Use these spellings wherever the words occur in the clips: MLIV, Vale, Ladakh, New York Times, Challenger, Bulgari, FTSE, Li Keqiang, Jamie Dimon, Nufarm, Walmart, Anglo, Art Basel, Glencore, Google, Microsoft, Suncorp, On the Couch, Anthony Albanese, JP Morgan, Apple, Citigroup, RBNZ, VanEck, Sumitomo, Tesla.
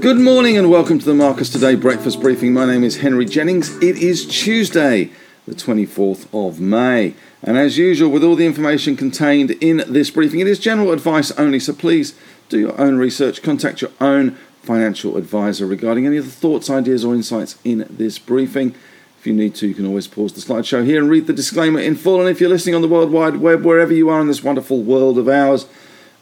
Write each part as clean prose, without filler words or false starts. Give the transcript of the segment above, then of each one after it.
Good morning and welcome to the Marcus Today Breakfast Briefing. My name is Henry Jennings. It is Tuesday, the 24th of May. And as usual, with all the information contained in this briefing, it is general advice only, so please do your own research, contact your own financial advisor regarding any of the thoughts, ideas or insights in this briefing. If you need to, you can always pause the slideshow here and read the disclaimer in full. And if you're listening on the World Wide Web, wherever you are in this wonderful world of ours,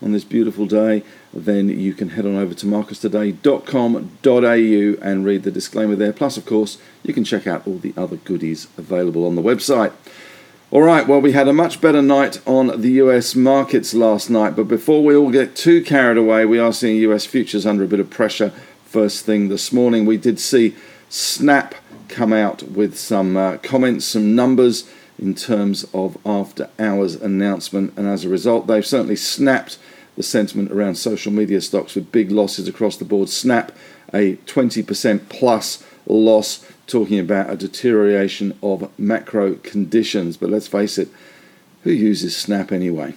on this beautiful day, then you can head on over to marcustoday.com.au and read the disclaimer there. Plus, of course, you can check out all the other goodies available on the website. All right, well, we had a much better night on the US markets last night, but before we all get too carried away, we are seeing US futures under a bit of pressure first thing this morning. We did see Snap come out with some comments, some numbers in terms of after hours announcement, and as a result, they've certainly snapped the sentiment around social media stocks with big losses across the board. Snap, a 20% plus loss, talking about a deterioration of macro conditions. But let's face it, who uses Snap anyway?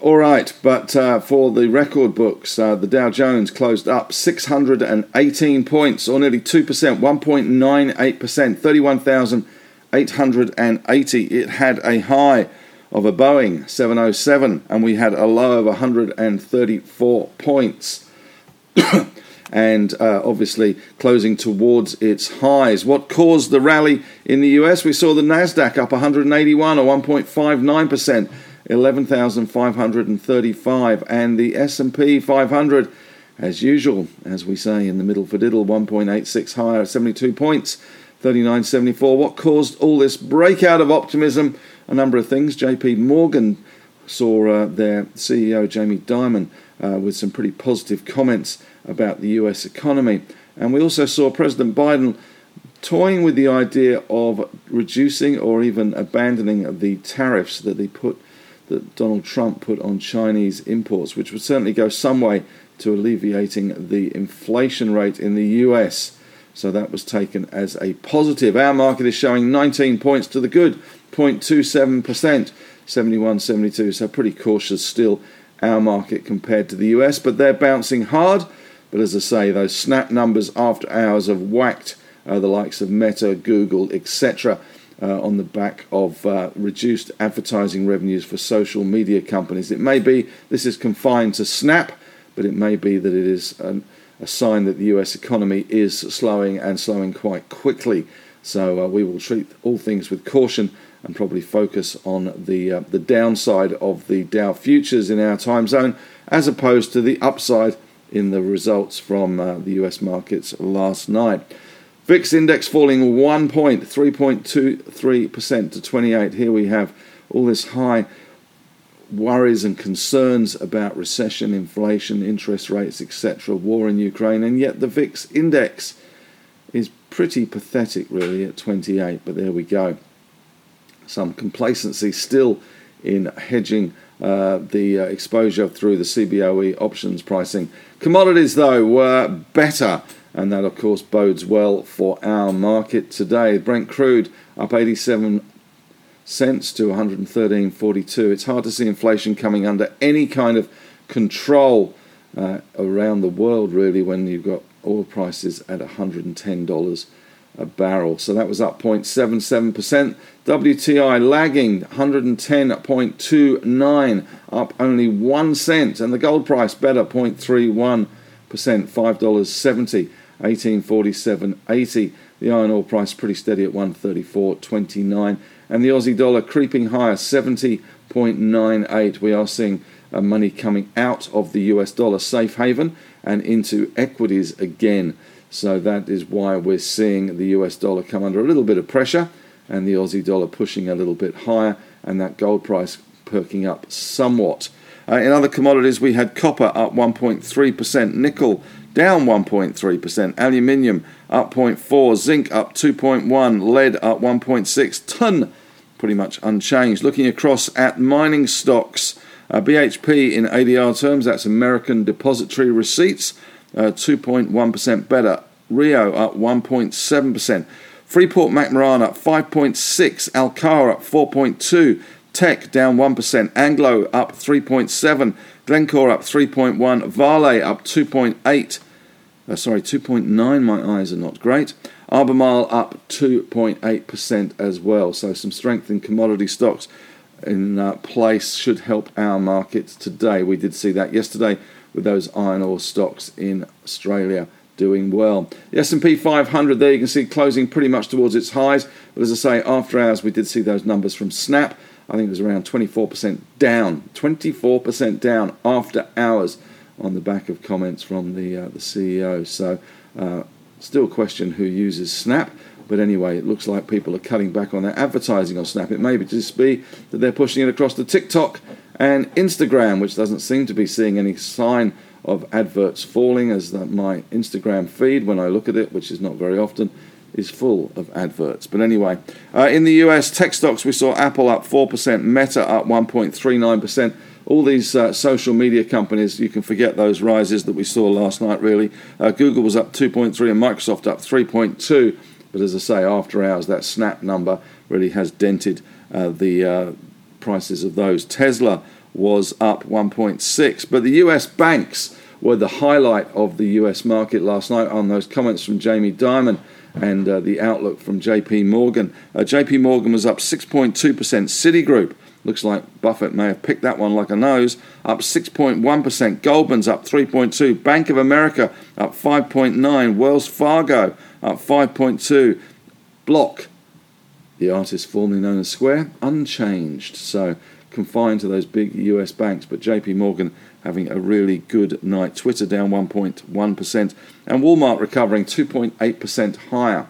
All right, but for the record books, the Dow Jones closed up 618 points, or nearly 2%, 1.98%, 31,880. It had a high of a Boeing 707, and we had a low of 134 points. And obviously closing towards its highs. What caused the rally in the US? We saw the Nasdaq up 181, or 1.59%, 11,535, and the S&P 500, as usual, as we say in the middle for diddle, 1.86 higher at 72 points, 39.74. What caused all this breakout of optimism? A number of things. JP Morgan saw their CEO Jamie Dimon with some pretty positive comments about the US economy. And we also saw President Biden toying with the idea of reducing or even abandoning the tariffs that Donald Trump put on Chinese imports, which would certainly go some way to alleviating the inflation rate in the US. So that was taken as a positive. Our market is showing 19 points to the good, 0.27%, 71.72, so pretty cautious still, our market compared to the US, but they're bouncing hard. But as I say, those Snap numbers after hours have whacked the likes of Meta, Google, etc. On the back of reduced advertising revenues for social media companies. It may be this is confined to Snap, but it may be that it is a sign that the US economy is slowing, and slowing quite quickly. So we will treat all things with caution and probably focus on the downside of the Dow futures in our time zone, as opposed to the upside in the results from the US markets last night. VIX index falling 1 point, 3.23% to 28. Here we have all this high worries and concerns about recession, inflation, interest rates, etc., war in Ukraine, and yet the VIX index is pretty pathetic, really, at 28, but there we go. Some complacency still in hedging the exposure through the CBOE options pricing. Commodities, though, were better, and that, of course, bodes well for our market today. Brent crude up 87 cents to 113.42. It's hard to see inflation coming under any kind of control around the world, really, when you've got oil prices at $110 a barrel. So that was up 0.77%. WTI lagging 110.29, up only 1 cent. And the gold price better, 0.31%, $5.70, 1847.80. The iron ore price pretty steady at 134.29. And the Aussie dollar creeping higher, 70.98. We are seeing money coming out of the US dollar safe haven and into equities again. So that is why we're seeing the US dollar come under a little bit of pressure and the Aussie dollar pushing a little bit higher and that gold price perking up somewhat. In other commodities, we had copper up 1.3%, nickel down 1.3%, aluminium up 0.4%, zinc up 2.1%, lead up 1.6%, ton pretty much unchanged. Looking across at mining stocks, BHP in ADR terms, that's American Depository Receipts, 2.1% better, Rio up 1.7%. Freeport-McMoRan up 5.6%. Alcara up 4.2%. Tech down 1%. Anglo up 3.7%. Glencore up 3.1%. Vale up 2.8%. 2.9%. My eyes are not great. Albemarle up 2.8% as well. So some strength in commodity stocks in place should help our markets today. We did see that yesterday with those iron ore stocks in Australia doing well. The S&P 500 there, you can see closing pretty much towards its highs. But as I say, after hours, we did see those numbers from Snap. I think it was around 24% down. 24% down after hours on the back of comments from the CEO. So still question who uses Snap. But anyway, it looks like people are cutting back on their advertising on Snap. It may just be that they're pushing it across to TikTok and Instagram, which doesn't seem to be seeing any sign of adverts falling, as my Instagram feed, when I look at it, which is not very often, is full of adverts. But anyway, in the US, tech stocks, we saw Apple up 4%, Meta up 1.39%. All these social media companies, you can forget those rises that we saw last night, really. Google was up 2.3% and Microsoft up 3.2%. But as I say, after hours, that Snap number really has dented the prices of those. Tesla was up 1.6%. But the US banks were the highlight of the US market last night on those comments from Jamie Dimon and the outlook from JP Morgan. JP Morgan was up 6.2%. Citigroup, looks like Buffett may have picked that one like a nose, up 6.1%. Goldman's up 3.2%. Bank of America up 5.9%. Wells Fargo up 5.2%. Block, the artist formerly known as Square, unchanged. So confined to those big US banks. But JP Morgan having a really good night. Twitter down 1.1%. And Walmart recovering 2.8% higher.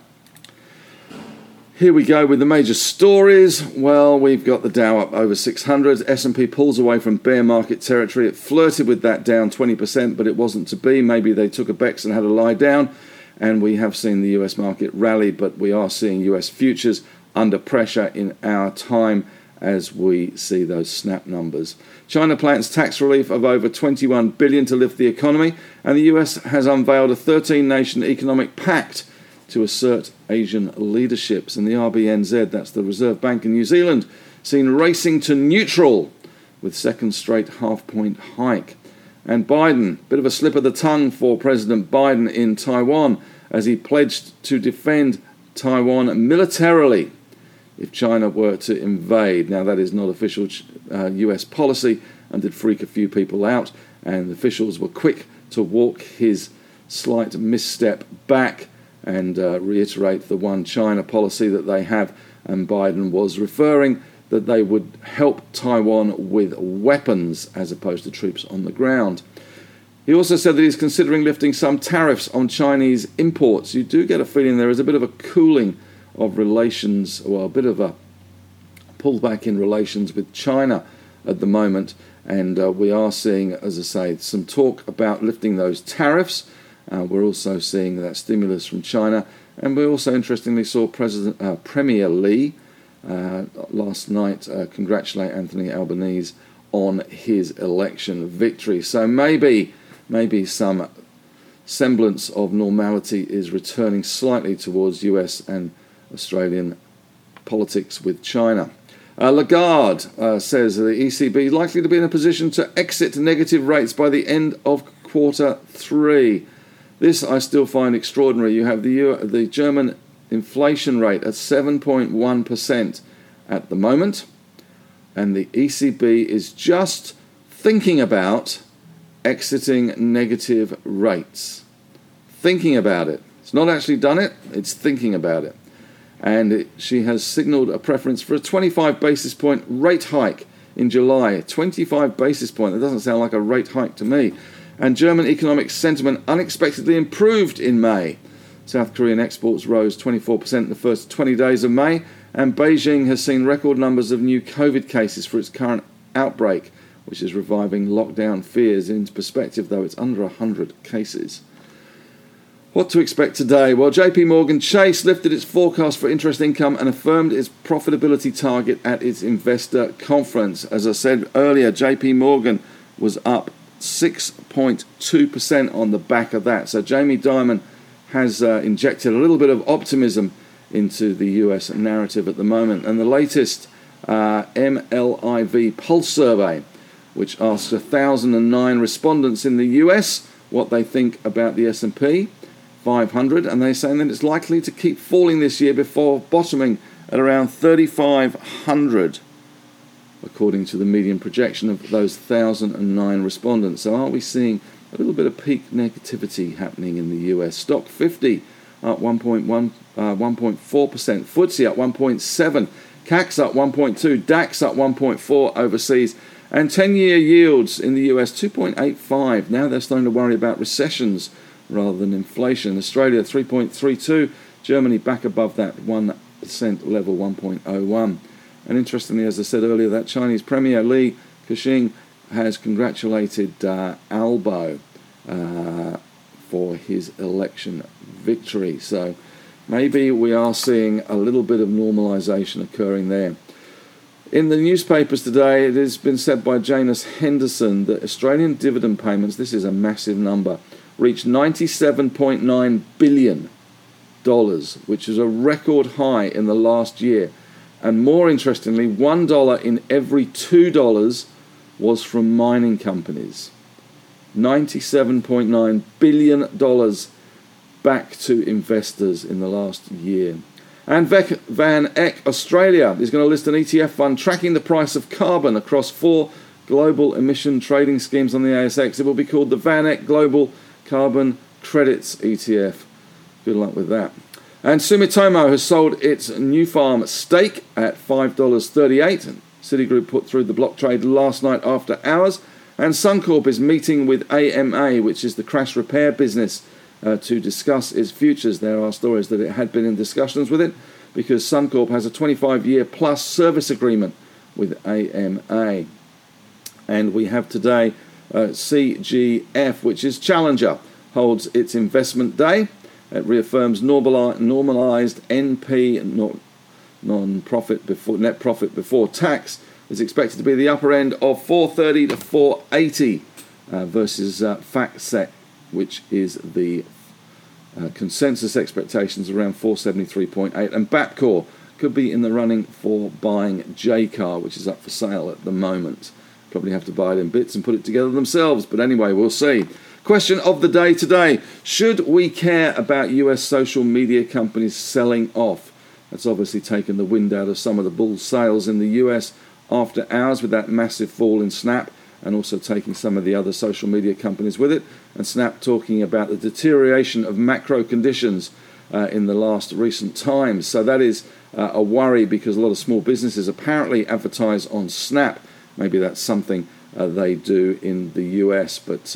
Here we go with the major stories. Well, we've got the Dow up over 600. S&P pulls away from bear market territory. It flirted with that down 20%, but it wasn't to be. Maybe they took a Bex and had a lie down. And we have seen the US market rally, but we are seeing US futures under pressure in our time as we see those Snap numbers. China plans tax relief of over $21 billion to lift the economy. And the US has unveiled a 13-nation economic pact to assert Asian leaderships. And the RBNZ, that's the Reserve Bank in New Zealand, seen racing to neutral with second straight half-point hike. And Biden, bit of a slip of the tongue for President Biden in Taiwan, as he pledged to defend Taiwan militarily if China were to invade. Now, that is not official US policy and did freak a few people out, and officials were quick to walk his slight misstep back and reiterate the one China policy that they have. And Biden was referring that they would help Taiwan with weapons as opposed to troops on the ground. He also said that he's considering lifting some tariffs on Chinese imports. You do get a feeling there is a bit of a cooling of relations, or a bit of a pullback in relations with China at the moment. And we are seeing, as I say, some talk about lifting those tariffs. We're also seeing that stimulus from China. And we also, interestingly, saw Premier Li last night congratulate Anthony Albanese on his election victory. So maybe some semblance of normality is returning slightly towards US and Australian politics with China. Lagarde says the ECB is likely to be in a position to exit negative rates by the end of quarter three. This I still find extraordinary. You have the German inflation rate at 7.1% at the moment, and the ECB is just thinking about exiting negative rates. Thinking about it. It's not actually done it, it's thinking about it. And she has signalled a preference for a 25 basis point rate hike in July. 25 basis point, that doesn't sound like a rate hike to me. And German economic sentiment unexpectedly improved in May. South Korean exports rose 24% in the first 20 days of May, and Beijing has seen record numbers of new COVID cases for its current outbreak, which is reviving lockdown fears. In perspective, though, it's under 100 cases. What to expect today? Well, JP Morgan Chase lifted its forecast for interest income and affirmed its profitability target at its investor conference. As I said earlier, JP Morgan was up 6.2% on the back of that. So Jamie Dimon has injected a little bit of optimism into the US narrative at the moment. And the latest MLIV pulse survey, which asks 1,009 respondents in the US what they think about the S&P 500, and they're saying that it's likely to keep falling this year before bottoming at around 3,500, according to the median projection of those 1,009 respondents. So are we seeing a little bit of peak negativity happening in the US? Stock 50 up 1.4%, FTSE up 1.7%, CAC's up 1.2%, DAX up 1.4% overseas, and 10-year yields in the US 2.85%. Now they're starting to worry about recessions rather than inflation. Australia 3.32%, Germany back above that 1% level, 1.01%. And interestingly, as I said earlier, that Chinese Premier Li Keqiang has congratulated Albo for his election victory. So maybe we are seeing a little bit of normalisation occurring there. In the newspapers today, it has been said by Janus Henderson that Australian dividend payments, this is a massive number, reached $97.9 billion, which is a record high in the last year. And more interestingly, $1 in every $2 was from mining companies. $97.9 billion back to investors in the last year. And VanEck Australia is going to list an ETF fund tracking the price of carbon across 4 global emission trading schemes on the ASX. It will be called the VanEck Global Carbon Credits ETF. Good luck with that. And Sumitomo has sold its Nufarm stake at $5.38. Citigroup put through the block trade last night after hours. And Suncorp is meeting with AMA, which is the crash repair business, to discuss its futures. There are stories that it had been in discussions with it because Suncorp has a 25-year plus service agreement with AMA. And we have today CGF, which is Challenger, holds its investment day. It reaffirms normalised NP, net profit before tax, is expected to be the upper end of 430 to 480 versus FactSet, which is the consensus expectations around 473.8. And Bapcor could be in the running for buying JCar, which is up for sale at the moment. Probably have to buy it in bits and put it together themselves. But anyway, we'll see. Question of the day today. Should we care about US social media companies selling off? That's obviously taken the wind out of some of the bull sales in the US after hours with that massive fall in Snap, and also taking some of the other social media companies with it. And Snap talking about the deterioration of macro conditions in the last recent times. So that is a worry because a lot of small businesses apparently advertise on Snap. Maybe that's something they do in the US, but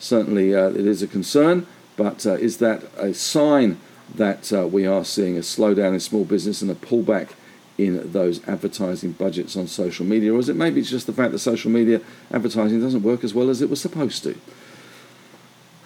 certainly it is a concern. But is that a sign that we are seeing a slowdown in small business and a pullback in those advertising budgets on social media? Or is it maybe just the fact that social media advertising doesn't work as well as it was supposed to?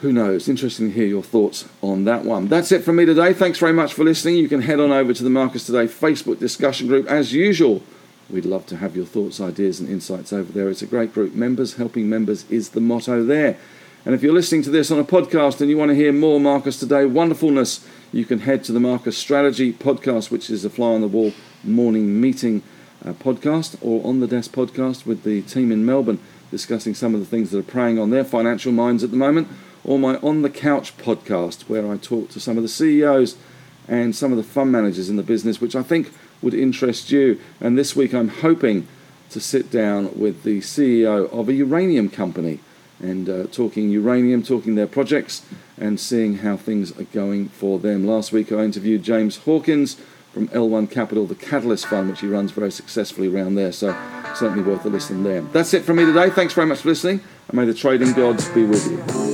Who knows? Interesting to hear your thoughts on that one. That's it from me today. Thanks very much for listening. You can head on over to the Marcus Today Facebook discussion group. As usual, we'd love to have your thoughts, ideas and insights over there. It's a great group. Members helping members is the motto there. And if you're listening to this on a podcast and you want to hear more Marcus Today wonderfulness, you can head to the Marcus Strategy podcast, which is a fly-on-the-wall morning meeting podcast, or On The Desk podcast with the team in Melbourne discussing some of the things that are preying on their financial minds at the moment, or my On The Couch podcast, where I talk to some of the CEOs and some of the fund managers in the business, which I think would interest you. And this week I'm hoping to sit down with the CEO of a uranium company and talking uranium, talking their projects and seeing how things are going for them. Last week I interviewed James Hawkins from L1 Capital, the Catalyst Fund, which he runs very successfully around there, so certainly worth a listen there. That's it from me today. Thanks very much for listening, and may the trading gods be with you.